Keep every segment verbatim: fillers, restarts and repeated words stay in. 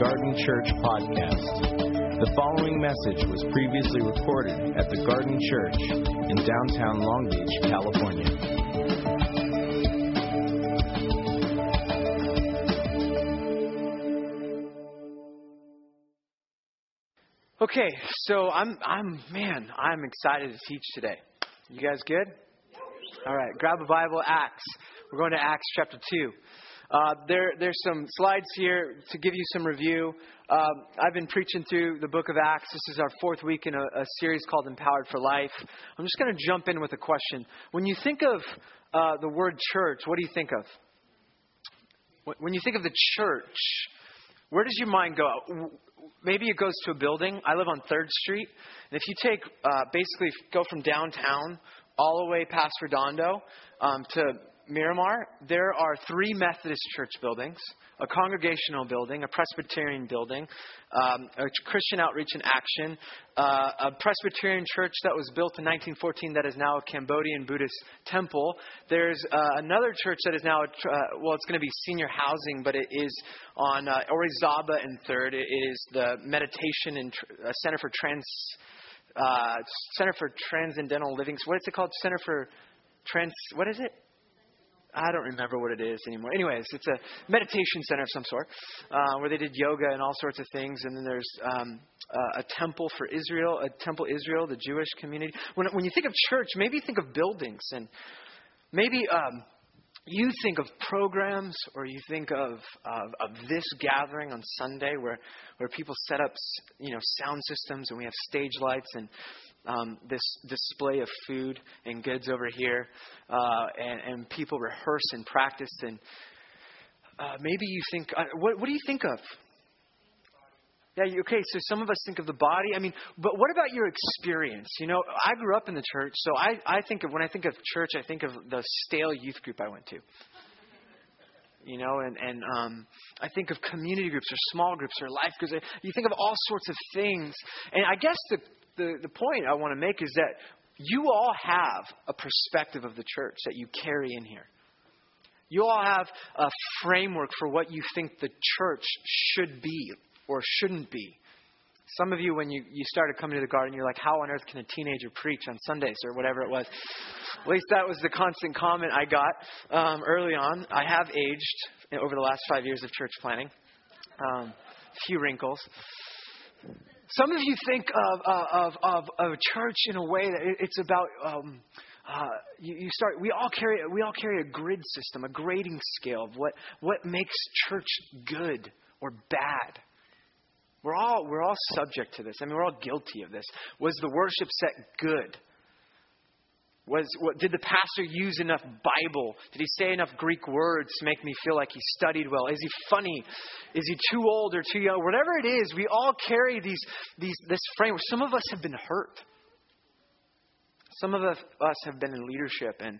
Garden Church podcast. The following message was previously recorded at the Garden Church in downtown Long Beach, California. Okay, so I'm, I'm, man, I'm excited to teach today. You guys good? All right, grab a Bible, Acts. We're going to Acts chapter two. Uh, there, there's some slides here to give you some review. Uh, I've been preaching through the book of Acts. This is our fourth week in a, a series called Empowered for Life. I'm just going to jump in with a question. When you think of uh, the word church, what do you think of? When you think of the church, where does your mind go? Maybe it goes to a building. I live on third Street. And if you take, uh, basically go from downtown all the way past Redondo um, to Miramar, there are three Methodist church buildings, a congregational building, a Presbyterian building, um, a Christian Outreach and Action, uh, a Presbyterian church that was built in nineteen fourteen that is now a Cambodian Buddhist temple. There's uh, another church that is now, a, uh, well, it's going to be senior housing, but it is on uh, Orizaba and third. It is the Meditation and tr- uh, Center for Trans uh, Center for Transcendental Living. What is it called? Center for Trans. What is it? I don't remember what it is anymore. Anyways, it's a meditation center of some sort uh, where they did yoga and all sorts of things. And then there's um, a, a temple for Israel, a Temple Israel, the Jewish community. When when you think of church, maybe think of buildings, and maybe um, you think of programs, or you think of, of of this gathering on Sunday where where people set up, you know, sound systems, and we have stage lights and Um, this display of food and goods over here, uh, and, and people rehearse and practice. And uh, maybe you think, uh, what, what do you think of? Yeah, okay, so some of us think of the body. I mean, but what about your experience? You know, I grew up in the church, so I, I think of, when I think of church, I think of the stale youth group I went to. You know, and, and um, I think of community groups or small groups or life groups. You think of all sorts of things. And I guess the The, the point I want to make is that you all have a perspective of the church that you carry in here. You all have a framework for what you think the church should be or shouldn't be. Some of you, when you, you started coming to the Garden, you're like, how on earth can a teenager preach on Sundays or whatever it was? At least that was the constant comment I got um, early on. I have aged over the last five years of church planning. Um, few wrinkles. Some of you think of of of, of a church in a way that it's about. Um, uh, you, you start. We all carry. We all carry a grid system, a grading scale of what what makes church good or bad. We're all we're all subject to this. I mean, we're all guilty of this. Was the worship set good? Was what, did the pastor use enough Bible? Did he say enough Greek words to make me feel like he studied well? Is he funny? Is he too old or too young? Whatever it is, we all carry these, these, this framework. Some of us have been hurt. Some of us have been in leadership, and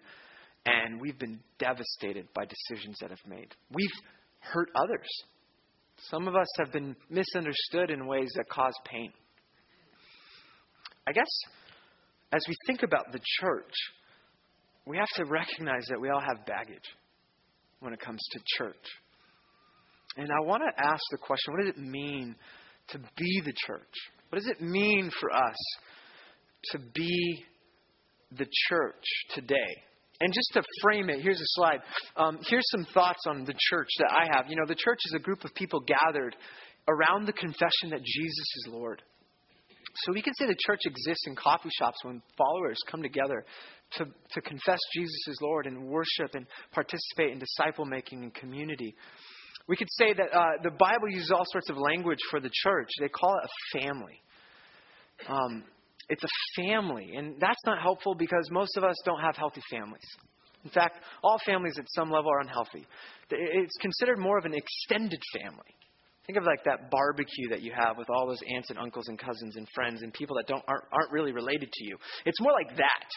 and we've been devastated by decisions that have made. We've hurt others. Some of us have been misunderstood in ways that cause pain. I guess, as we think about the church, we have to recognize that we all have baggage when it comes to church. And I want to ask the question, what does it mean to be the church? What does it mean for us to be the church today? And just to frame it, here's a slide. Um, here's some thoughts on the church that I have. You know, the church is a group of people gathered around the confession that Jesus is Lord. So we can say the church exists in coffee shops when followers come together to, to confess Jesus as Lord and worship and participate in disciple making and community. We could say that uh, the Bible uses all sorts of language for the church. They call it a family. Um, it's a family. And that's not helpful because most of us don't have healthy families. In fact, all families at some level are unhealthy. It's considered more of an extended family. Think of like that barbecue that you have with all those aunts and uncles and cousins and friends and people that don't aren't, aren't really related to you. It's more like that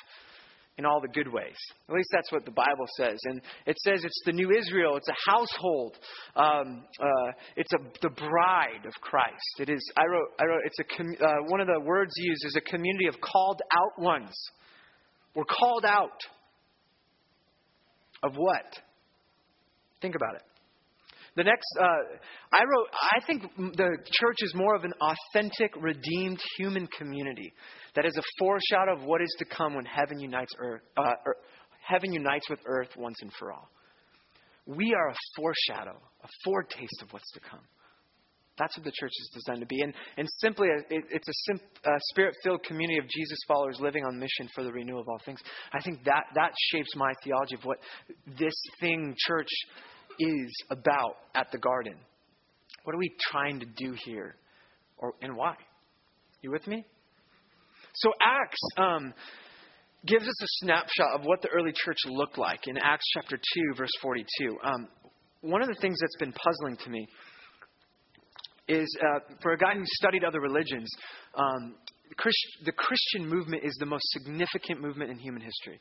in all the good ways. At least that's what the Bible says. And it says it's the new Israel. It's a household. Um, uh, it's a, the bride of Christ. It is. I wrote. I wrote. It's a com, uh, one of the words used is a community of called out ones. We're called out. Of what? Think about it. The next, uh, I wrote, I think the church is more of an authentic, redeemed human community that is a foreshadow of what is to come when heaven unites earth, uh, er, heaven unites with earth once and for all. We are a foreshadow, a foretaste of what's to come. That's what the church is designed to be. And, and simply, a, it, it's a, simp, a spirit-filled community of Jesus followers living on mission for the renewal of all things. I think that, that shapes my theology of what this thing church is about at the Garden. What are we trying to do here, or and why? You with me? So Acts um, gives us a snapshot of what the early church looked like in Acts chapter two, verse forty-two. Um, one of the things that's been puzzling to me is uh, for a guy who studied other religions, um, Christ- the Christian movement is the most significant movement in human history.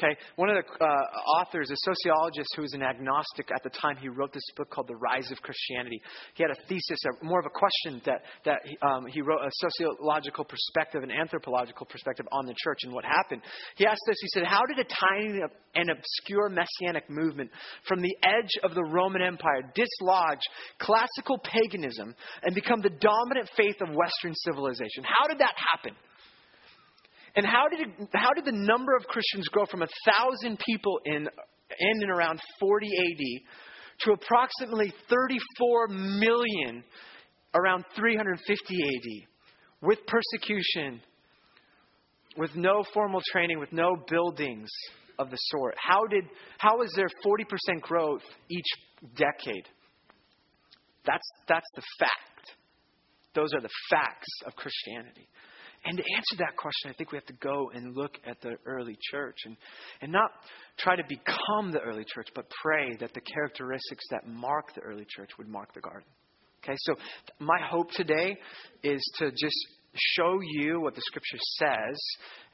Okay, one of the uh, authors, a sociologist who was an agnostic at the time, he wrote this book called The Rise of Christianity. He had a thesis, a, more of a question that, that um, he wrote a sociological perspective, an anthropological perspective on the church and what happened. He asked this, he said, how did a tiny and obscure messianic movement from the edge of the Roman Empire dislodge classical paganism and become the dominant faith of Western civilization? How did that happen? And how did it, how did the number of Christians grow from one thousand people in, in and around forty A D to approximately thirty-four million around three hundred fifty A D with persecution, with no formal training, with no buildings of the sort? How did how is there forty percent growth each decade? That's that's the fact. Those are the facts of Christianity. And to answer that question, I think we have to go and look at the early church and, and not try to become the early church, but pray that the characteristics that mark the early church would mark the Garden. Okay, so my hope today is to just show you what the scripture says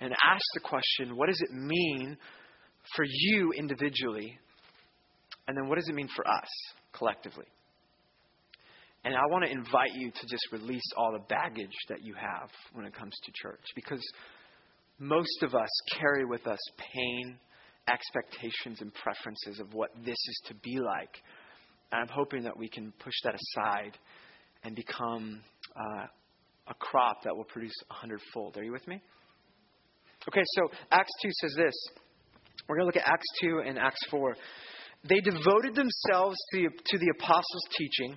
and ask the question, what does it mean for you individually? And then what does it mean for us collectively? And I want to invite you to just release all the baggage that you have when it comes to church, because most of us carry with us pain, expectations, and preferences of what this is to be like. And I'm hoping that we can push that aside and become uh, a crop that will produce a hundredfold. Are you with me? Okay, so Acts two says this. We're going to look at Acts two and Acts four. They devoted themselves to, to the apostles' teaching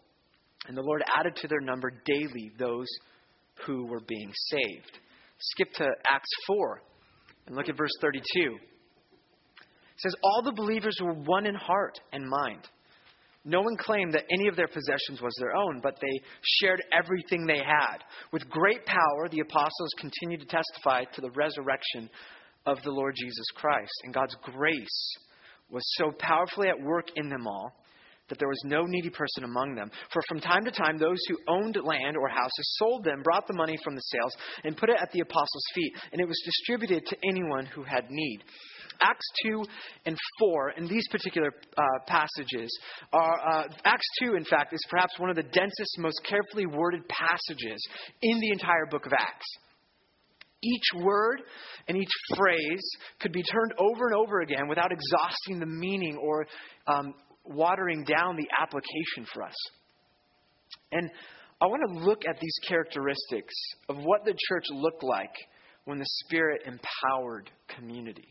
And the Lord added to their number daily those who were being saved. Skip to Acts four and look at verse thirty-two. It says, all the believers were one in heart and mind. No one claimed that any of their possessions was their own, but they shared everything they had. With great power, the apostles continued to testify to the resurrection of the Lord Jesus Christ. And God's grace was so powerfully at work in them all that there was no needy person among them. For from time to time, those who owned land or houses sold them, brought the money from the sales, and put it at the apostles' feet, and it was distributed to anyone who had need. Acts two and four, and these particular uh, passages, are uh, Acts two, in fact, is perhaps one of the densest, most carefully worded passages in the entire book of Acts. Each word and each phrase could be turned over and over again without exhausting the meaning or um watering down the application for us. And I want to look at these characteristics of what the church looked like when the Spirit empowered community.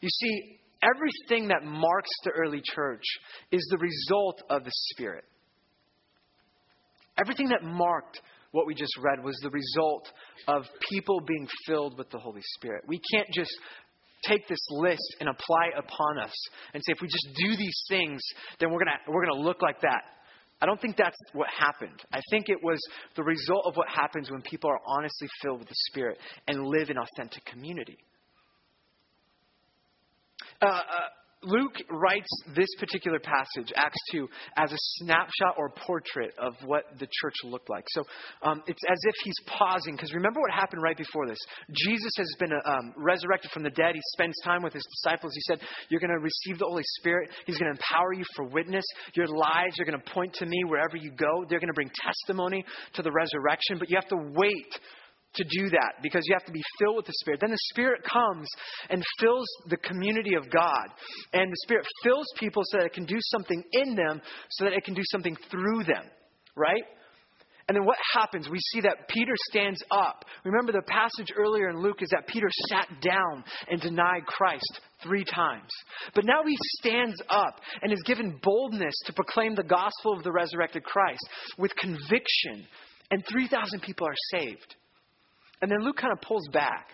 You see, everything that marks the early church is the result of the Spirit. Everything that marked what we just read was the result of people being filled with the Holy Spirit. We can't just take this list and apply it upon us and say, if we just do these things, then we're going to we're going to look like that. I don't think that's what happened. I think it was the result of what happens when people are honestly filled with the Spirit and live in authentic community. Uh, uh, Luke writes this particular passage, Acts two, as a snapshot or portrait of what the church looked like. So um, it's as if he's pausing, because remember what happened right before this. Jesus has been um, resurrected from the dead. He spends time with his disciples. He said, you're going to receive the Holy Spirit. He's going to empower you for witness. Your lives are going to point to me wherever you go. They're going to bring testimony to the resurrection, but you have to wait to do that, because you have to be filled with the Spirit. Then the Spirit comes and fills the community of God. And the Spirit fills people so that it can do something in them, so that it can do something through them, right? And then what happens? We see that Peter stands up. Remember the passage earlier in Luke is that Peter sat down and denied Christ three times. But now he stands up and is given boldness to proclaim the gospel of the resurrected Christ with conviction. And three thousand people are saved. And then Luke kind of pulls back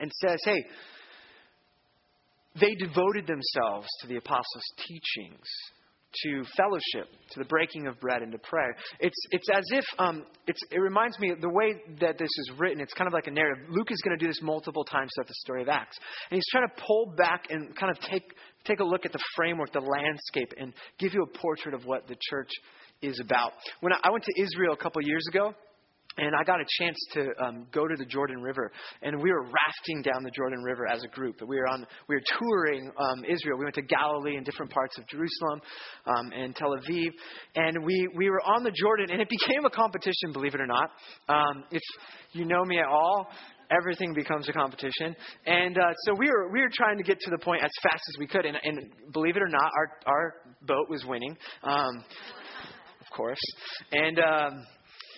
and says, hey, they devoted themselves to the apostles' teachings, to fellowship, to the breaking of bread, and to prayer. It's it's as if, um, it's, it reminds me of the way that this is written. It's kind of like a narrative. Luke is going to do this multiple times throughout the story of Acts. And he's trying to pull back and kind of take, take a look at the framework, the landscape, and give you a portrait of what the church is about. When I, I went to Israel a couple years ago, and I got a chance to um, go to the Jordan River, and we were rafting down the Jordan River as a group. We were on, we were touring um, Israel. We went to Galilee and different parts of Jerusalem um, and Tel Aviv, and we, we were on the Jordan, and it became a competition, believe it or not. Um, if you know me at all, everything becomes a competition, and uh, so we were we were trying to get to the point as fast as we could, and, and believe it or not, our our boat was winning, um, of course, and. Um,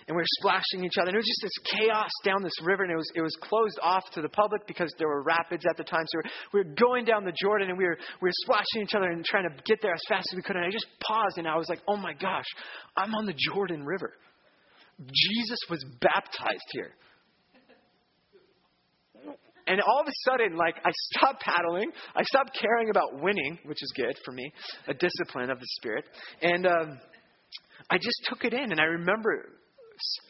And we were splashing each other. And it was just this chaos down this river. And it was it was closed off to the public because there were rapids at the time. So we were going down the Jordan, and we were we were splashing each other and trying to get there as fast as we could. And I just paused, and I was like, oh, my gosh, I'm on the Jordan River. Jesus was baptized here. And all of a sudden, like, I stopped paddling. I stopped caring about winning, which is good for me, a discipline of the Spirit. And um, I just took it in, and I remember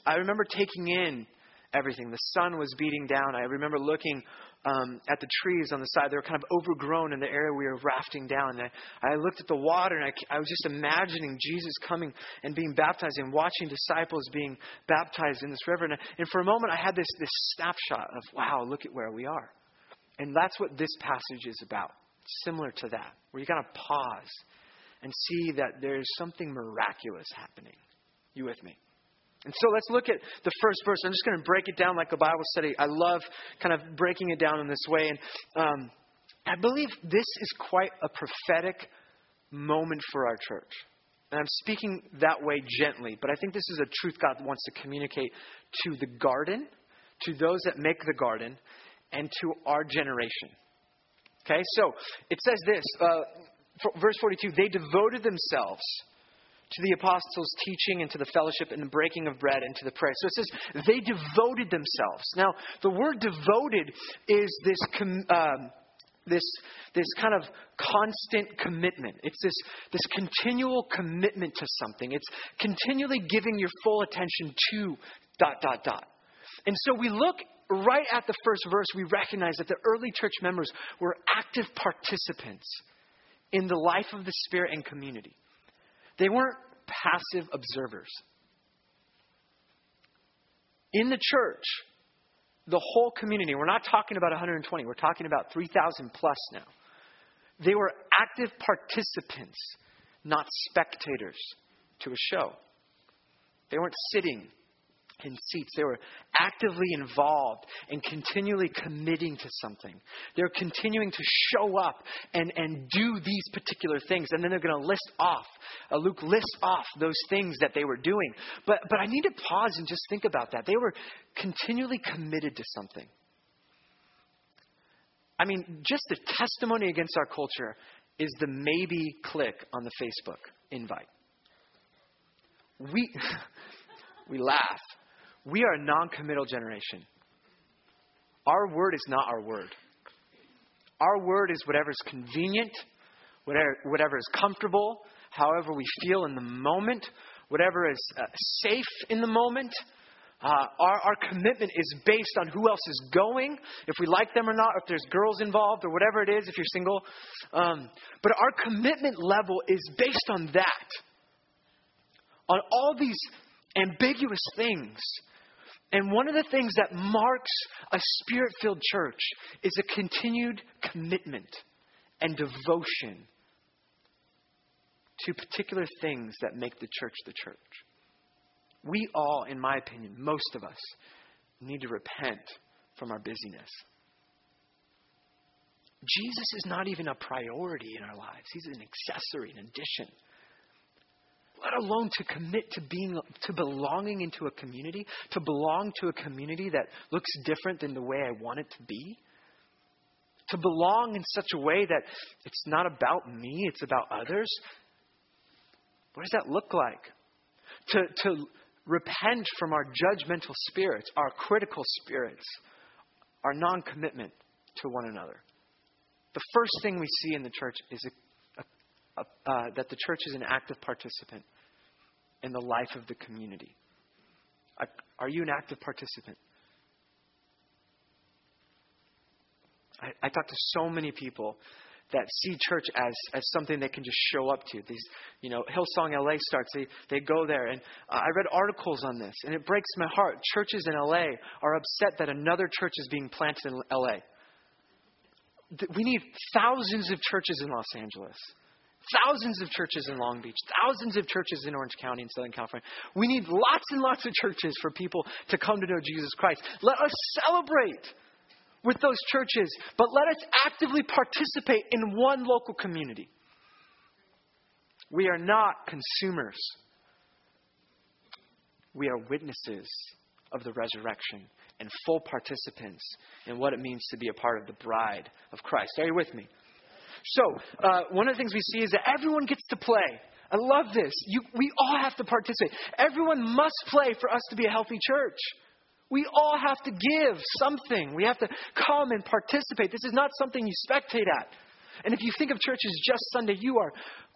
I remember taking in everything. The sun was beating down. I remember looking um, at the trees on the side. They were kind of overgrown in the area we were rafting down. And I, I looked at the water, and I, I was just imagining Jesus coming and being baptized and watching disciples being baptized in this river. And, and for a moment, I had this, this snapshot of, wow, look at where we are. And that's what this passage is about. It's similar to that, where you got to pause and see that there's something miraculous happening. You with me? And so let's look at the first verse. I'm just going to break it down like a Bible study. I love kind of breaking it down in this way. And um, I believe this is quite a prophetic moment for our church. And I'm speaking that way gently, but I think this is a truth God wants to communicate to the garden, to those that make the garden, and to our generation. Okay, so it says this, uh, verse forty-two, they devoted themselves to the apostles' teaching and to the fellowship and the breaking of bread and to the prayer. So it says they devoted themselves. Now, the word devoted is this com- um, this this kind of constant commitment. It's this this continual commitment to something. It's continually giving your full attention to dot, dot, dot. And so we look right at the first verse. We recognize that the early church members were active participants in the life of the Spirit and community. They weren't passive observers. In the church, the whole community, we're not talking about one hundred twenty, we're talking about three thousand plus now. They were active participants, not spectators to a show. They weren't sitting in seats. They were actively involved and continually committing to something. They're continuing to show up and, and do these particular things. And then they're going to list off, uh, Luke lists off those things that they were doing. But, but I need to pause and just think about that. They were continually committed to something. I mean, just the testimony against our culture is the maybe click on the Facebook invite. We, we laugh. We are a non-committal generation. Our word is not our word. Our word is whatever is convenient, whatever, whatever is comfortable, however we feel in the moment, whatever is uh, safe in the moment, Uh, our, our commitment is based on who else is going, if we like them or not, if there's girls involved or whatever it is, if you're single. Um, but our commitment level is based on that, on all these ambiguous things. And one of the things that marks a spirit-filled church is a continued commitment and devotion to particular things that make the church the church. We all, in my opinion, most of us, need to repent from our busyness. Jesus is not even a priority in our lives. He's an accessory, an addition. Let alone to commit to being, to belonging into a community, to belong to a community that looks different than the way I want it to be. To belong in such a way that it's not about me, it's about others. What does that look like? To, to repent from our judgmental spirits, our critical spirits, our non-commitment to one another. The first thing we see in the church is a, a, a, uh, that the church is an active participant in the life of the community. I, are you an active participant? I, I talk to so many people that see church as, as something they can just show up to. These, you know, Hillsong L A starts. They, they go there. And uh, I read articles on this, and it breaks my heart. Churches in L A are upset that another church is being planted in L A. We need thousands of churches in Los Angeles, thousands of churches in Long Beach, thousands of churches in Orange County in Southern California. We need lots and lots of churches for people to come to know Jesus Christ. Let us celebrate with those churches, but let us actively participate in one local community. We are not consumers. We are witnesses of the resurrection and full participants in what it means to be a part of the bride of Christ. Are you with me? So, uh, one of the things we see is that everyone gets to play. I love this. You, we all have to participate. Everyone must play for us to be a healthy church. We all have to give something. We have to come and participate. This is not something you spectate at. And if you think of church as just Sunday, you are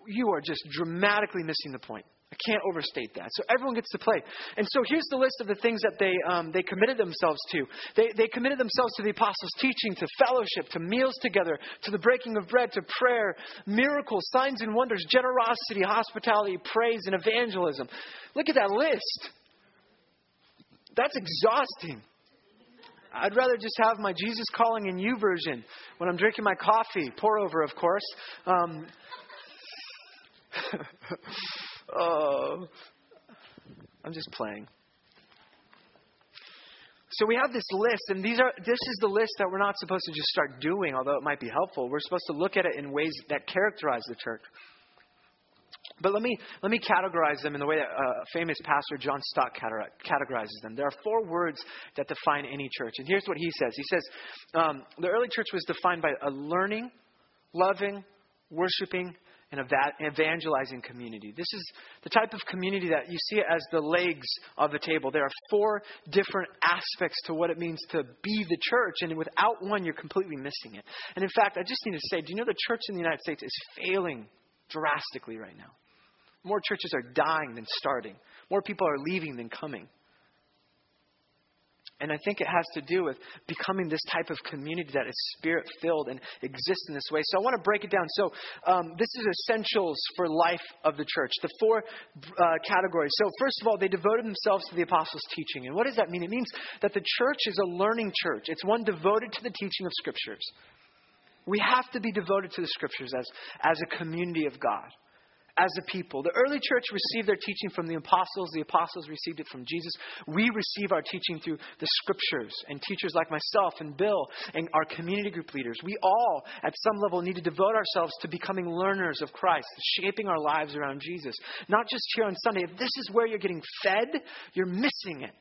you are just dramatically missing the point. I can't overstate that. So everyone gets to play. And so here's the list of the things that they um, they committed themselves to. They, they committed themselves to the apostles' teaching, to fellowship, to meals together, to the breaking of bread, to prayer, miracles, signs and wonders, generosity, hospitality, praise, and evangelism. Look at that list. That's exhausting. I'd rather just have my Jesus Calling and You Version when I'm drinking my coffee. Pour over, of course. Um, oh, I'm just playing. So we have this list, and these are this is the list that we're not supposed to just start doing, although it might be helpful. We're supposed to look at it in ways that characterize the church. But let me let me categorize them in the way that uh, famous pastor John Stock categorizes them. There are four words that define any church. And here's what he says. He says, um, the early church was defined by a learning, loving, worshiping, and evangelizing community. This is the type of community that you see as the legs of the table. There are four different aspects to what it means to be the church. And without one, you're completely missing it. And in fact, I just need to say, do you know the church in the United States is failing drastically right now? More churches are dying than starting. More people are leaving than coming. And I think it has to do with becoming this type of community that is spirit-filled and exists in this way. So I want to break it down. So um, this is essentials for life of the church. The four uh, categories. So first of all, they devoted themselves to the apostles' teaching. And what does that mean? It means that the church is a learning church. It's one devoted to the teaching of scriptures. We have to be devoted to the scriptures as, as a community of God. As a people, the early church received their teaching from the apostles. The apostles received it from Jesus. We receive our teaching through the scriptures and teachers like myself and Bill and our community group leaders. We all, at some level, need to devote ourselves to becoming learners of Christ, shaping our lives around Jesus. Not just here on Sunday. If this is where you're getting fed, you're missing it.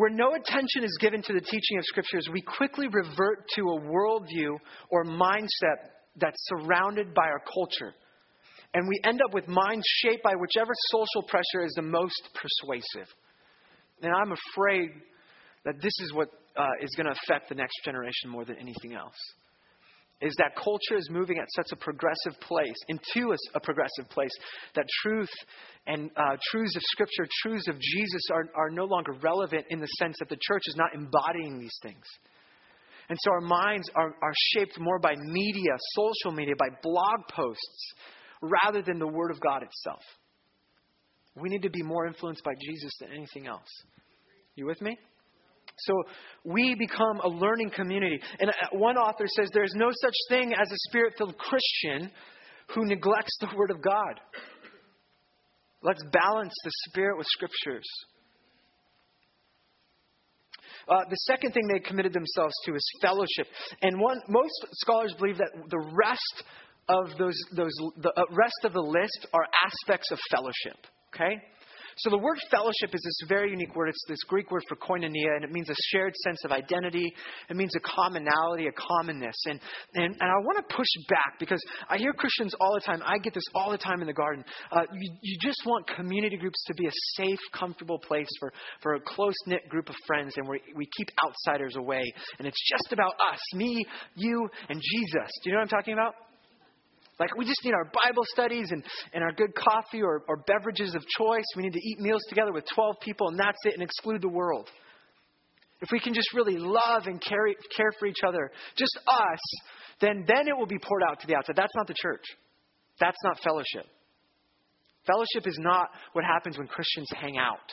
Where no attention is given to the teaching of scriptures, we quickly revert to a worldview or mindset that's surrounded by our culture. And we end up with minds shaped by whichever social pressure is the most persuasive. And I'm afraid that this is what uh, is going to affect the next generation more than anything else. is that culture is moving at such a progressive place, into a, a progressive place, that truth and uh, truths of Scripture, truths of Jesus are, are no longer relevant in the sense that the church is not embodying these things. And so our minds are, are shaped more by media, social media, by blog posts, rather than the Word of God itself. We need to be more influenced by Jesus than anything else. You with me? So we become a learning community. And one author says there's no such thing as a spirit-filled Christian who neglects the Word of God. Let's balance the Spirit with Scriptures. Uh, the second thing they committed themselves to is fellowship. And one, most scholars believe that the rest of those, those the rest of the list are aspects of fellowship. Okay? So the word fellowship is this very unique word. It's this Greek word for koinonia, and it means a shared sense of identity. It means a commonality, a commonness. And, and, and I want to push back, because I hear Christians all the time. I get this all the time in the garden. Uh, you, you just want community groups to be a safe, comfortable place for, for a close-knit group of friends, and we we keep outsiders away. And it's just about us, me, you, and Jesus. Do you know what I'm talking about? Like, we just need our Bible studies and, and our good coffee or, or beverages of choice. We need to eat meals together with twelve people, and that's it, and exclude the world. If we can just really love and carry, care for each other, just us, then, then it will be poured out to the outside. That's not the church. That's not fellowship. Fellowship is not what happens when Christians hang out.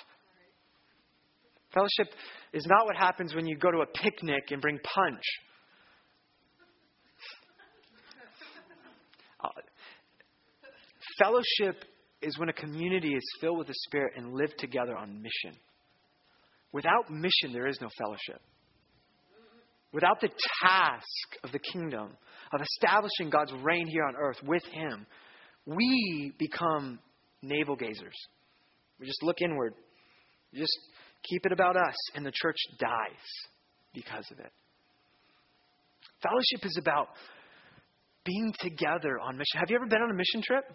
Fellowship is not what happens when you go to a picnic and bring punch. Fellowship is when a community is filled with the Spirit and lived together on mission. Without mission, there is no fellowship. Without the task of the kingdom, of establishing God's reign here on earth with Him, we become navel gazers. We just look inward. We just keep it about us, and the church dies because of it. Fellowship is about being together on mission. Have you ever been on a mission trip?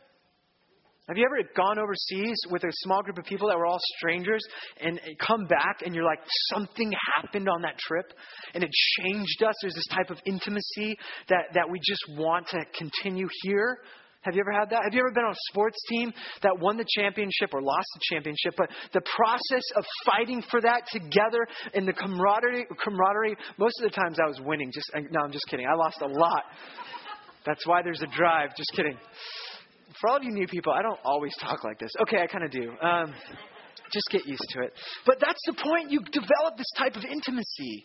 Have you ever gone overseas with a small group of people that were all strangers and come back and you're like, something happened on that trip and it changed us? There's this type of intimacy that, that we just want to continue here. Have you ever had that? Have you ever been on a sports team that won the championship or lost the championship, but the process of fighting for that together and the camaraderie, camaraderie, most of the times I was winning. Just no, I'm just kidding. I lost a lot. That's why there's a drive. Just kidding. For all of you new people, I don't always talk like this. Okay, I kind of do. Um, just get used to it. But that's the point. You develop this type of intimacy.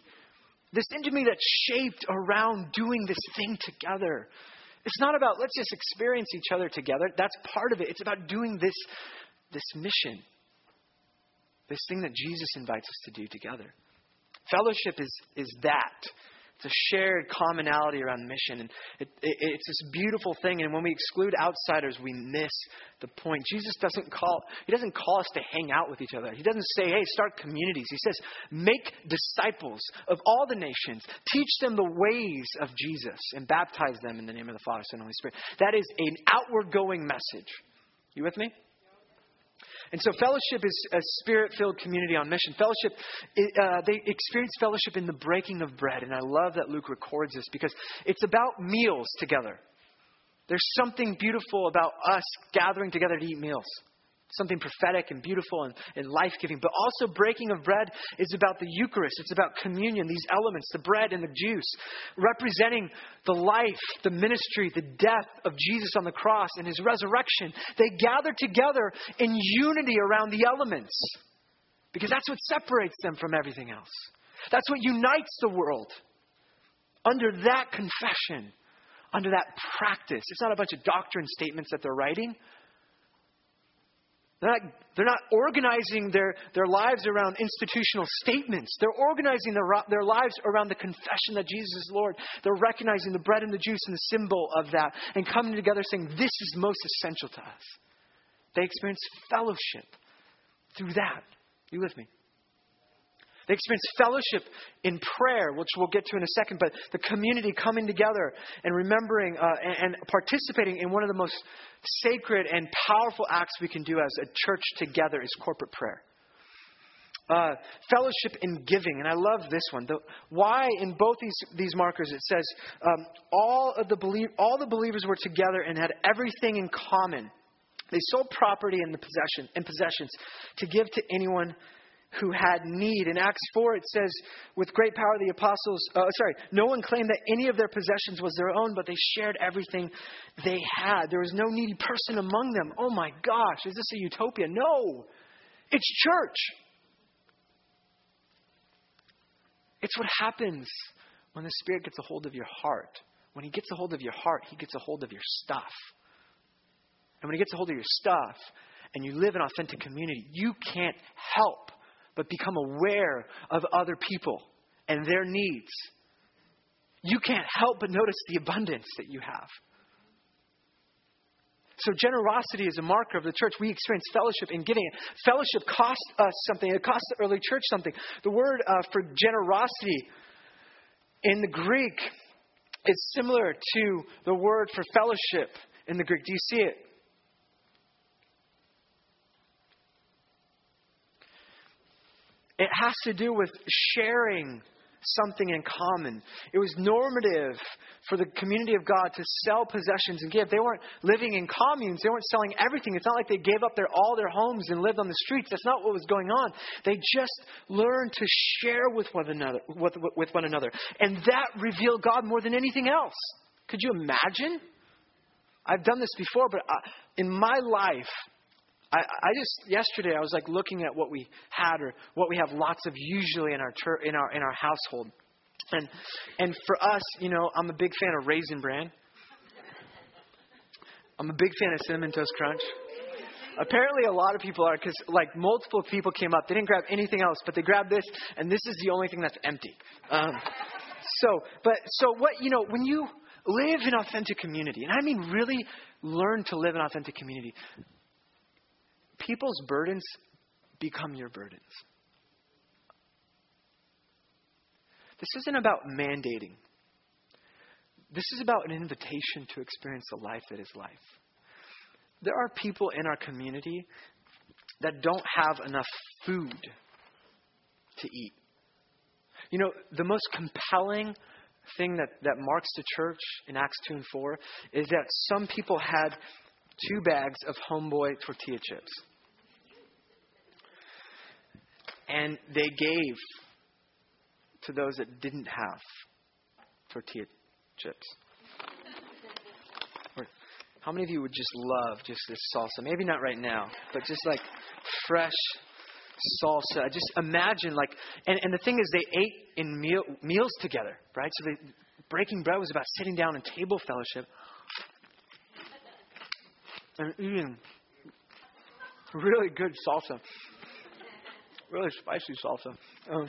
This intimacy that's shaped around doing this thing together. It's not about let's just experience each other together. That's part of it. It's about doing this, this mission. This thing that Jesus invites us to do together. Fellowship is, is that. It's a shared commonality around mission. And it, it, it's this beautiful thing. And when we exclude outsiders, we miss the point. Jesus doesn't call, he doesn't call us to hang out with each other. He doesn't say, hey, start communities. He says, make disciples of all the nations. Teach them the ways of Jesus and baptize them in the name of the Father, Son, and Holy Spirit. That is an outward-going message. You with me? And so fellowship is a spirit-filled community on mission. Fellowship, uh, they experience fellowship in the breaking of bread. And I love that Luke records this because it's about meals together. There's something beautiful about us gathering together to eat meals. Something prophetic and beautiful and, and life-giving. But also breaking of bread is about the Eucharist. It's about communion, these elements, the bread and the juice, representing the life, the ministry, the death of Jesus on the cross and His resurrection. They gather together in unity around the elements because that's what separates them from everything else. That's what unites the world under that confession, under that practice. It's not a bunch of doctrine statements that they're writing. They're not, they're not organizing their, their lives around institutional statements. They're organizing their, their lives around the confession that Jesus is Lord. They're recognizing the bread and the juice and the symbol of that and coming together saying, this is most essential to us. They experience fellowship through that. You with me? They experience fellowship in prayer, which we'll get to in a second, but the community coming together and remembering uh, and, and participating in one of the most sacred and powerful acts we can do as a church together is corporate prayer. Uh, fellowship and giving. And I love this one. The why in both these, these markers, it says um, all of the belie- all the believers were together and had everything in common. They sold property and the possession and possessions to give to anyone who had need. In Acts four, it says, with great power, the apostles, uh, sorry, no one claimed that any of their possessions was their own, but they shared everything they had. There was no needy person among them. Oh my gosh, is this a utopia? No, it's church. It's what happens when the Spirit gets a hold of your heart. When He gets a hold of your heart, He gets a hold of your stuff. And when He gets a hold of your stuff and you live in authentic community, you can't help but become aware of other people and their needs. You can't help but notice the abundance that you have. So generosity is a marker of the church. We experience fellowship in giving it. Fellowship cost us something. It cost the early church something. The word uh, for generosity in the Greek is similar to the word for fellowship in the Greek. Do you see it? It has to do with sharing something in common. It was normative for the community of God to sell possessions and give. They weren't living in communes. They weren't selling everything. It's not like they gave up their all their homes and lived on the streets. That's not what was going on. They just learned to share with one another, with, with one another. And that revealed God more than anything else. Could you imagine? I've done this before, but I, in my life, I, I just yesterday I was like looking at what we had or what we have lots of usually in our church, in our in our household, and and for us, you know, I'm a big fan of Raisin Bran. I'm a big fan of Cinnamon Toast Crunch. Apparently, a lot of people are, because like multiple people came up. They didn't grab anything else, but they grabbed this, and this is the only thing that's empty. Um, so, but so what you know when you live in authentic community, and I mean really learn to live in authentic community. People's burdens become your burdens. This isn't about mandating. This is about an invitation to experience a life that is life. There are people in our community that don't have enough food to eat. You know, the most compelling thing that, that marks the church in Acts two and four is that some people had two bags of homeboy tortilla chips. And they gave to those that didn't have tortilla chips. Or how many of you would just love just this salsa? Maybe not right now, but just like fresh salsa. Just imagine like, and, and the thing is they ate in meal, meals together, right? So they, breaking bread was about sitting down and table fellowship. And eating really good salsa, really spicy salsa. Um,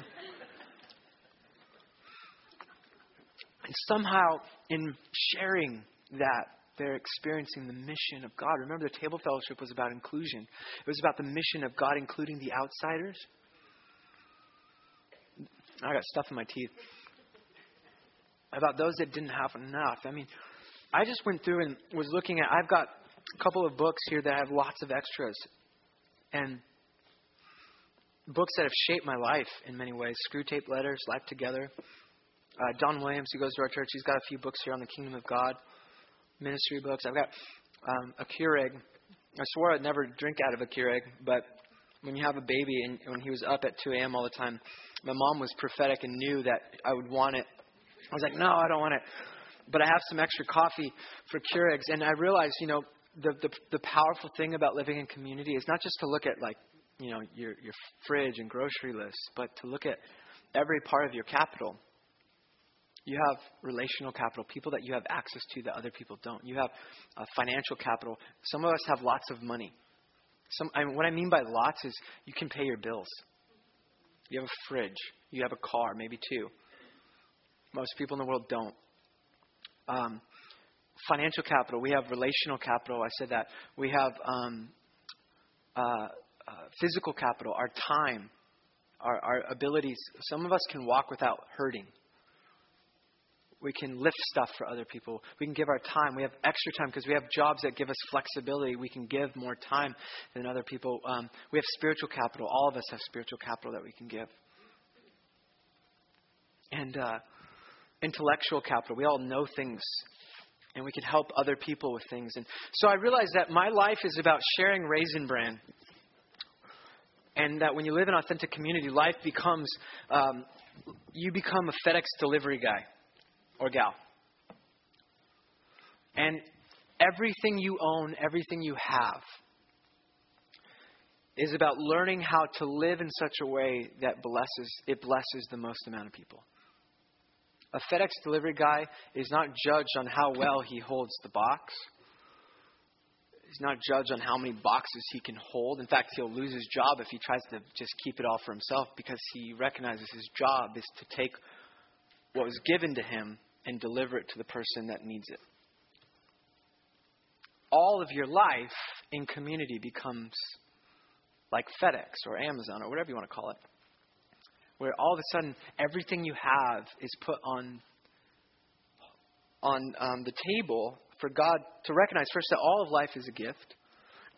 and somehow in sharing that, they're experiencing the mission of God. Remember, the table fellowship was about inclusion. It was about the mission of God, including the outsiders. I got stuff in my teeth. About those that didn't have enough. I mean, I just went through and was looking at, I've got a couple of books here that have lots of extras and books that have shaped my life in many ways. Screw Tape Letters, Life Together. Uh, Don Williams, who goes to our church, he's got a few books here on the Kingdom of God, ministry books. I've got um, a Keurig. I swore I'd never drink out of a Keurig, but when you have a baby and when he was up at two a.m. all the time, my mom was prophetic and knew that I would want it. I was like, no, I don't want it. But I have some extra coffee for Keurigs. And I realized, you know, The, the the powerful thing about living in community is not just to look at like, you know, your your fridge and grocery list, but to look at every part of your capital. You have relational capital, people that you have access to that other people don't. You have uh, financial capital. Some of us have lots of money. Some I mean, what I mean by lots is you can pay your bills. You have a fridge. You have a car, maybe two. Most people in the world don't. Um, Financial capital. We have relational capital. I said that. We have um, uh, uh, physical capital, our time, our, our abilities. Some of us can walk without hurting. We can lift stuff for other people. We can give our time. We have extra time because we have jobs that give us flexibility. We can give more time than other people. Um, we have spiritual capital. All of us have spiritual capital that we can give. And uh, intellectual capital. We all know things. And we can help other people with things. And so I realized that my life is about sharing Raisin Bran. And that when you live in authentic community, life becomes, um, you become a FedEx delivery guy or gal. And everything you own, everything you have is about learning how to live in such a way that blesses, it blesses the most amount of people. A FedEx delivery guy is not judged on how well he holds the box. He's not judged on how many boxes he can hold. In fact, he'll lose his job if he tries to just keep it all for himself, because he recognizes his job is to take what was given to him and deliver it to the person that needs it. All of your life in community becomes like FedEx or Amazon or whatever you want to call it, where all of a sudden everything you have is put on on um, the table for God to recognize first that all of life is a gift,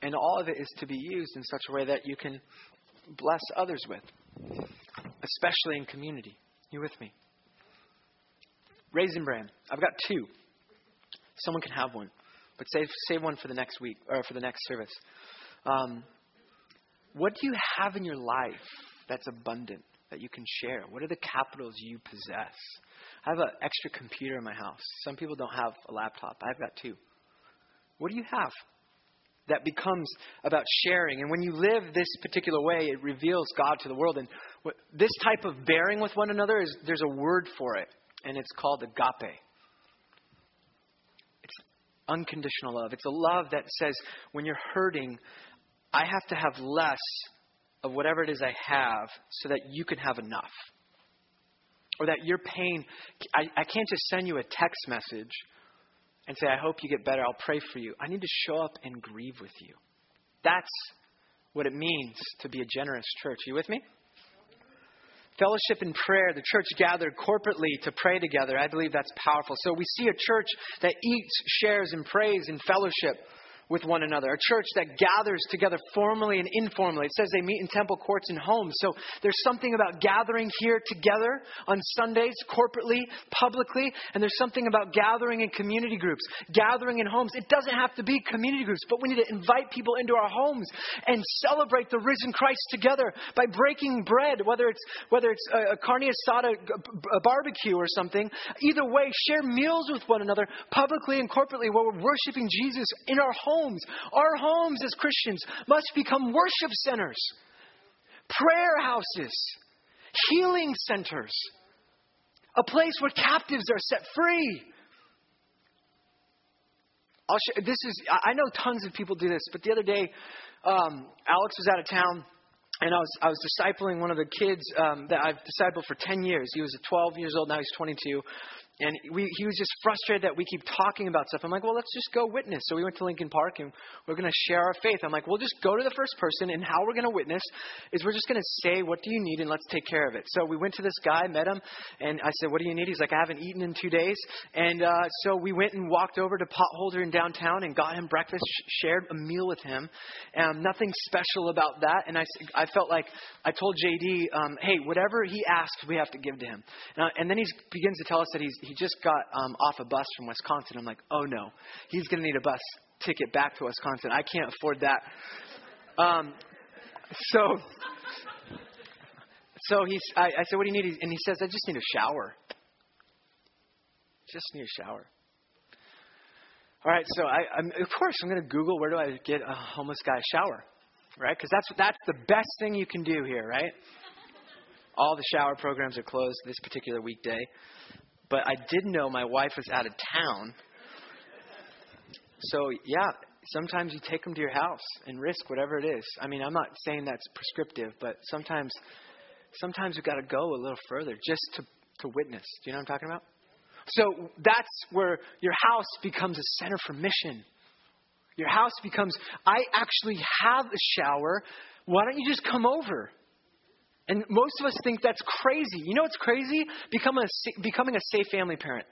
and all of it is to be used in such a way that you can bless others with, especially in community. You with me? Raisin Bran. I've got two. Someone can have one, but save save one for the next week or for the next service. Um, what do you have in your life that's abundant that you can share? What are the capitals you possess? I have an extra computer in my house. Some people don't have a laptop. I've got two. What do you have? That becomes about sharing. And when you live this particular way, it reveals God to the world. And what, this type of bearing with one another, is there's a word for it. And it's called agape. It's unconditional love. It's a love that says, when you're hurting, I have to have less of whatever it is I have so that you can have enough. Or that your pain, I, I can't just send you a text message and say, I hope you get better. I'll pray for you. I need to show up and grieve with you. That's what it means to be a generous church. Are you with me? Fellowship and prayer. The church gathered corporately to pray together. I believe that's powerful. So we see a church that eats, shares, and prays in fellowship with one another. A church that gathers together formally and informally. It says they meet in temple courts and homes. So there's something about gathering here together on Sundays, corporately, publicly. And there's something about gathering in community groups, gathering in homes. It doesn't have to be community groups, but we need to invite people into our homes and celebrate the risen Christ together by breaking bread, whether it's whether it's a, a carne asada, a barbecue or something. Either way, share meals with one another, publicly and corporately, where we're worshiping Jesus in our homes. Homes. Our homes as Christians must become worship centers, prayer houses, healing centers, a place where captives are set free. I'll share, this is, I know tons of people do this, but the other day, um, Alex was out of town, and I was I was discipling one of the kids um, that I've discipled for ten years. He was twelve years old. Now he's twenty-two. And we, he was just frustrated that we keep talking about stuff. I'm like, well, let's just go witness. So we went to Lincoln Park and we're going to share our faith. I'm like, we'll just go to the first person, and how we're going to witness is we're just going to say, what do you need? And let's take care of it. So we went to this guy, met him, and I said, what do you need? He's like, I haven't eaten in two days. And uh, so we went and walked over to Potholder in downtown and got him breakfast, sh- shared a meal with him. Um, nothing special about that. And I, I felt like I told J D, um, hey, whatever he asks, we have to give to him. And, I, and then he begins to tell us that he's, he just got um, off a bus from Wisconsin. I'm like, oh no, he's going to need a bus ticket back to Wisconsin. I can't afford that. Um, so, so he's, I, I said, what do you need? And he says, I just need a shower. Just need a shower. All right. So I, I'm, of course I'm going to Google, where do I get a homeless guy a shower? Right? Because that's, that's the best thing you can do here, right? All the shower programs are closed this particular weekday. But I did know my wife was out of town. So, yeah, sometimes you take them to your house and risk whatever it is. I mean, I'm not saying that's prescriptive, but sometimes sometimes we've got to go a little further just to, to witness. Do you know what I'm talking about? So that's where your house becomes a center for mission. Your house becomes, I actually have a shower. Why don't you just come over? And most of us think that's crazy. You know what's crazy? Become a, becoming a safe family parent.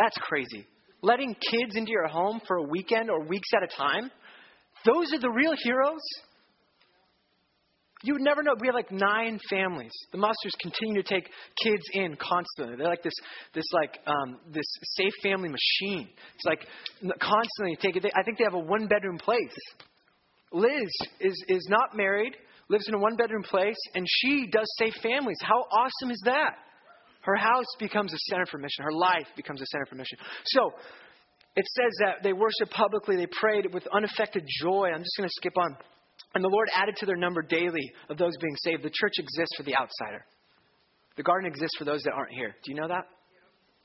That's crazy. Letting kids into your home for a weekend or weeks at a time. Those are the real heroes. You would never know. We have like nine families. The Musters continue to take kids in constantly. They're like this, this like um, this safe family machine. It's like constantly taking. I think they have a one bedroom place. Liz is is not married, lives in a one bedroom place, and she does safe families. How awesome is that? Her house becomes a center for mission. Her life becomes a center for mission. So it says that they worship publicly. They prayed with unaffected joy. I'm just going to skip on. And the Lord added to their number daily of those being saved. The church exists for the outsider. The garden exists for those that aren't here. Do you know that?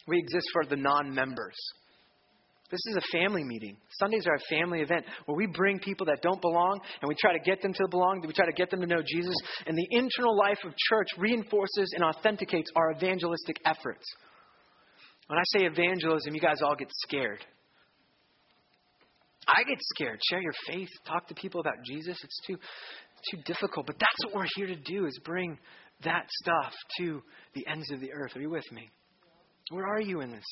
We exist for the non-members. This is a family meeting. Sundays are a family event where we bring people that don't belong and we try to get them to belong. We try to get them to know Jesus. And the internal life of church reinforces and authenticates our evangelistic efforts. When I say evangelism, you guys all get scared. I get scared. Share your faith. Talk to people about Jesus. It's too too difficult. But that's what we're here to do, is bring that stuff to the ends of the earth. Are you with me? Where are you in this?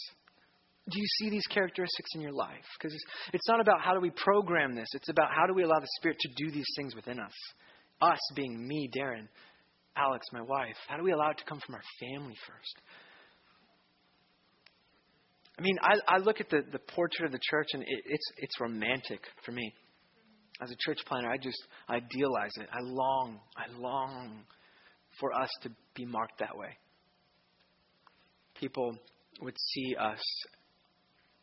Do you see these characteristics in your life? Because it's, it's not about how do we program this. It's about how do we allow the Spirit to do these things within us. Us being me, Darren, Alex, my wife. How do we allow it to come from our family first? I mean, I, I look at the, the portrait of the church, and it, it's it's romantic for me. As a church planner, I just idealize it. I long, I long for us to be marked that way. People would see us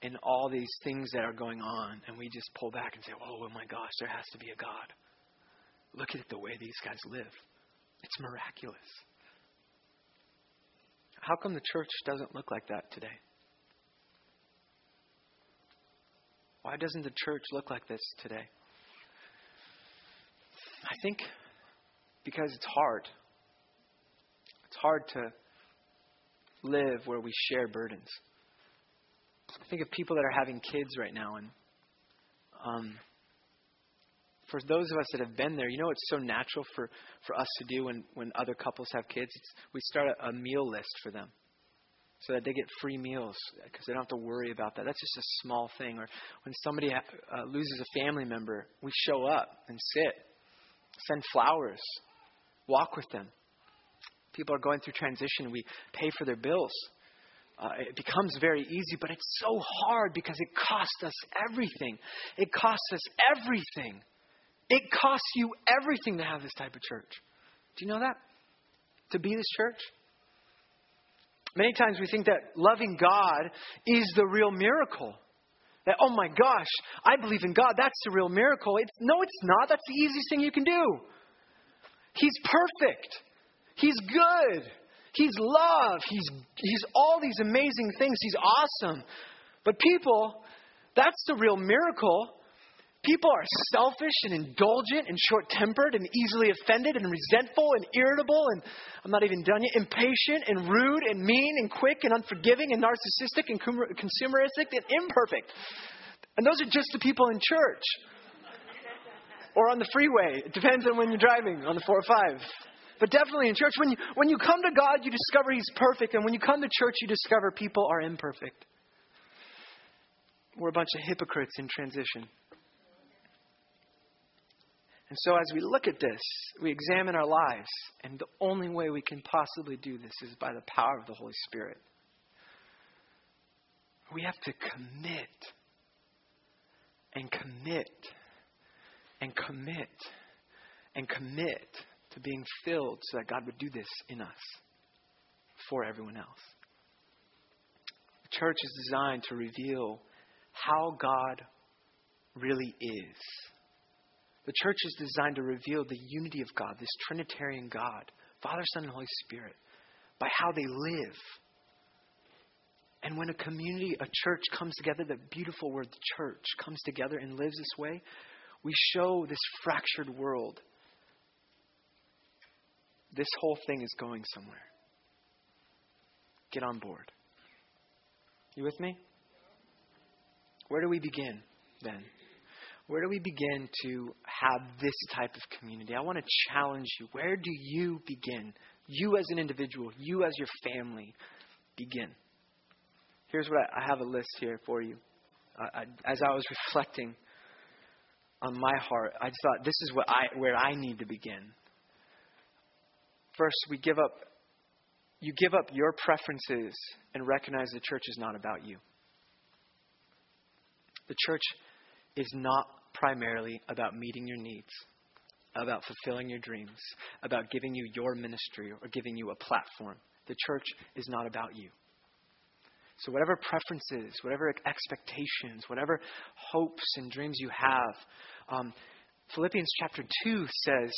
in all these things that are going on, and we just pull back and say, oh, my gosh, there has to be a God. Look at the way these guys live. It's miraculous. How come the church doesn't look like that today? Why doesn't the church look like this today? I think because it's hard. It's hard to live where we share burdens. I think of people that are having kids right now. And um, for those of us that have been there, you know it's so natural for, for us to do when, when other couples have kids? It's, we start a, a meal list for them, so that they get free meals because they don't have to worry about that. That's just a small thing. Or when somebody uh, loses a family member, we show up and sit, send flowers, walk with them. People are going through transition. We pay for their bills. Uh, it becomes very easy, but it's so hard because it costs us everything. It costs us everything. It costs you everything to have this type of church. Do you know that? To be this church? Many times we think that loving God is the real miracle. That, oh my gosh, I believe in God. That's the real miracle. It's, no, it's not. That's the easiest thing you can do. He's perfect. He's good. He's love. He's, he's all these amazing things. He's awesome. But people, that's the real miracle. People are selfish and indulgent and short-tempered and easily offended and resentful and irritable and, I'm not even done yet, impatient and rude and mean and quick and unforgiving and narcissistic and consumeristic and imperfect. And those are just the people in church. Or on the freeway. It depends on when you're driving, on the four oh five. But definitely in church. When you, when you come to God, you discover He's perfect. And when you come to church, you discover people are imperfect. We're a bunch of hypocrites in transition. And so as we look at this, we examine our lives. And the only way we can possibly do this is by the power of the Holy Spirit. We have to commit and commit and commit and commit to being filled so that God would do this in us for everyone else. The church is designed to reveal how God really is. The church is designed to reveal the unity of God, this Trinitarian God, Father, Son, and Holy Spirit, by how they live. And when a community, a church comes together, that beautiful word, the church, comes together and lives this way, we show this fractured world. This whole thing is going somewhere. Get on board. You with me? Where do we begin then? Where do we begin to have this type of community? I want to challenge you. Where do you begin? You as an individual, you as your family, begin. Here's what I, I have a list here for you. Uh, I, as I was reflecting on my heart, I just thought this is what I where I need to begin. First, we give up. You give up your preferences and recognize the church is not about you. The church is not primarily about meeting your needs, about fulfilling your dreams, about giving you your ministry or giving you a platform. The church is not about you. So whatever preferences, whatever expectations, whatever hopes and dreams you have, um, Philippians chapter two says,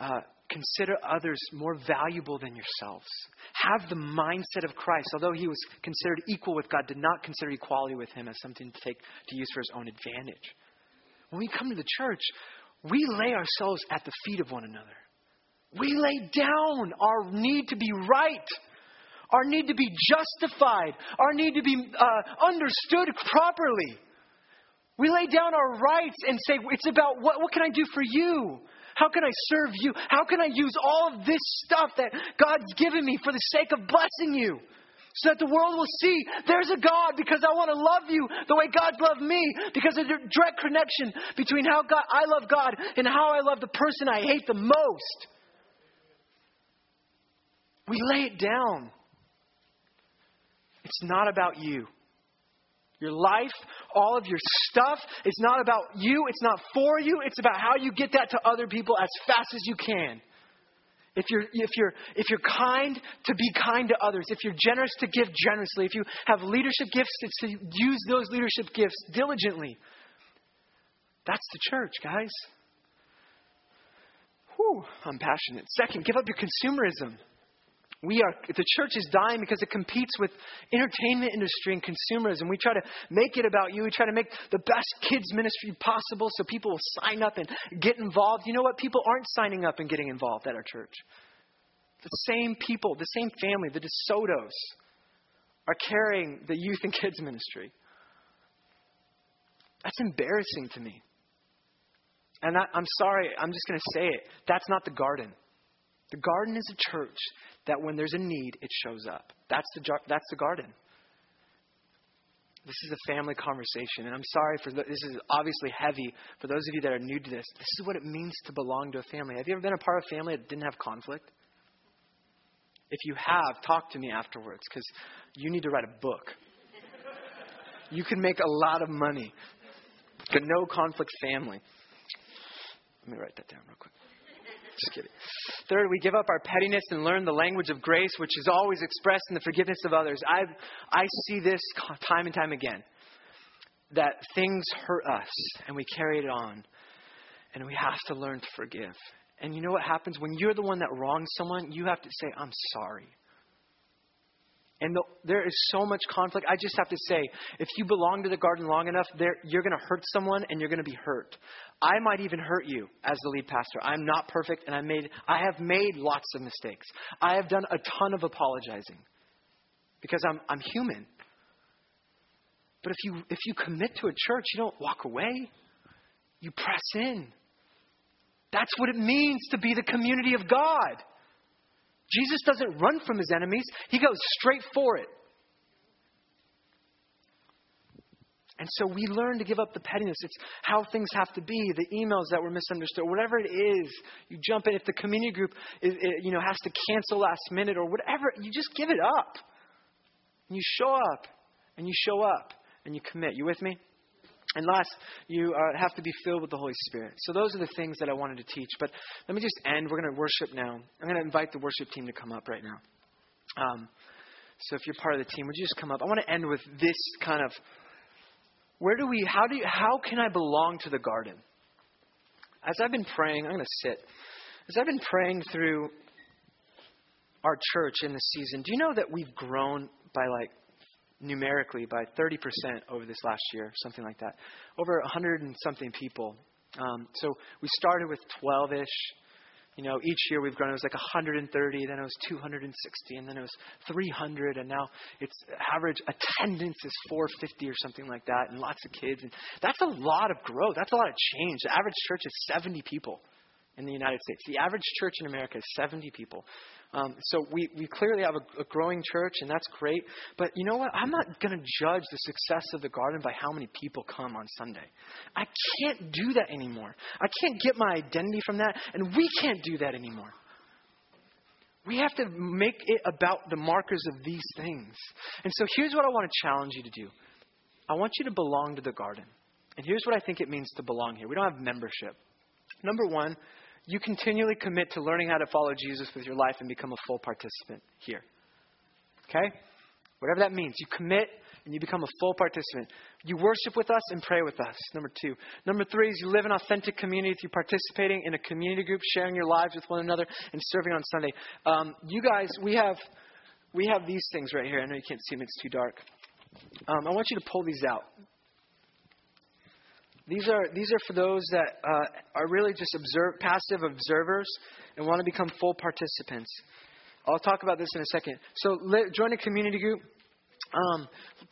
uh, consider others more valuable than yourselves. Have the mindset of Christ. Although he was considered equal with God, did not consider equality with him as something to take to use for his own advantage. When we come to the church, we lay ourselves at the feet of one another. We lay down our need to be right, our need to be justified, our need to be uh, understood properly. We lay down our rights and say, it's about what, what can I do for you? How can I serve you? How can I use all of this stuff that God's given me for the sake of blessing you? So that the world will see there's a God, because I want to love you the way God loved me, because of the direct connection between how God, I love God and how I love the person I hate the most. We lay it down. It's not about you. Your life, all of your stuff, it's not about you. It's not for you. It's about how you get that to other people as fast as you can. If you're, if you're, if you're kind, to be kind to others. If you're generous, to give generously. If you have leadership gifts, it's to use those leadership gifts diligently. That's the church, guys. Whew, I'm passionate. Second, give up your consumerism. We are, the church is dying because it competes with entertainment industry and consumerism. We try to make it about you. We try to make the best kids ministry possible so people will sign up and get involved. You know what? People aren't signing up and getting involved at our church. The same people, the same family, the DeSotos are carrying the youth and kids ministry. That's embarrassing to me. And I, I'm sorry. I'm just going to say it. That's not the garden. The garden is a church that when there's a need, it shows up. That's the that's the garden. This is a family conversation. And I'm sorry for the, this is obviously heavy for those of you that are new to this. This is what it means to belong to a family. Have you ever been a part of a family that didn't have conflict? If you have, talk to me afterwards, because you need to write a book. You can make a lot of money. The no conflict family. Let me write that down real quick. Just kidding. Third, we give up our pettiness and learn the language of grace, which is always expressed in the forgiveness of others. I I see this time and time again, that things hurt us and we carry it on, and we have to learn to forgive. And you know what happens when you're the one that wrongs someone? You have to say, I'm sorry. And the, there is so much conflict. I just have to say, if you belong to the garden long enough, there, you're going to hurt someone and you're going to be hurt. I might even hurt you as the lead pastor. I'm not perfect, and I made I have made lots of mistakes. I have done a ton of apologizing because I'm I'm human. But if you if you commit to a church, you don't walk away. You press in. That's what it means to be the community of God. Jesus doesn't run from his enemies. He goes straight for it. And so we learn to give up the pettiness. It's how things have to be, the emails that were misunderstood, whatever it is. You jump in. If the community group is, you know, has to cancel last minute or whatever, you just give it up. And you show up and you show up and you commit. You with me? And last, you uh, have to be filled with the Holy Spirit. So those are the things that I wanted to teach. But let me just end. We're going to worship now. I'm going to invite the worship team to come up right now. Um, so if you're part of the team, would you just come up? I want to end with this kind of, where do we, how do you, how can I belong to the garden? As I've been praying, I'm going to sit. As I've been praying through our church in this season, do you know that we've grown by like, numerically by thirty percent over this last year, something like that. Over one hundred and something people. Um, so we started with twelve-ish. You know, each year we've grown. It was like one hundred thirty, then it was two hundred sixty, and then it was three hundred, and now its average attendance is four fifty or something like that, and lots of kids. And that's a lot of growth. That's a lot of change. The average church is seventy people in the United States. The average church in America is seventy people. Um, so we, we clearly have a, a growing church, and that's great. But you know what? I'm not going to judge the success of the garden by how many people come on Sunday. I can't do that anymore. I can't get my identity from that, and we can't do that anymore. We have to make it about the markers of these things. And so here's what I want to challenge you to do. I want you to belong to the garden. And here's what I think it means to belong here. We don't have membership. Number one, you continually commit to learning how to follow Jesus with your life and become a full participant here. Okay? Whatever that means. You commit and you become a full participant. You worship with us and pray with us. Number two. Number three is you live in authentic community through participating in a community group, sharing your lives with one another, and serving on Sunday. Um, you guys, we have we have these things right here. I know you can't see them. It's too dark. Um, I want you to pull these out. These are these are for those that uh, are really just observe, passive observers and want to become full participants. I'll talk about this in a second. So li- join a community group. Um,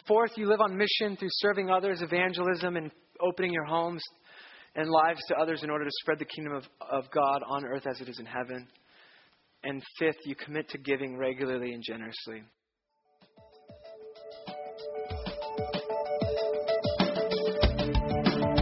fourth, you live on mission through serving others, evangelism, and opening your homes and lives to others in order to spread the kingdom of, of God on earth as it is in heaven. And fifth, you commit to giving regularly and generously.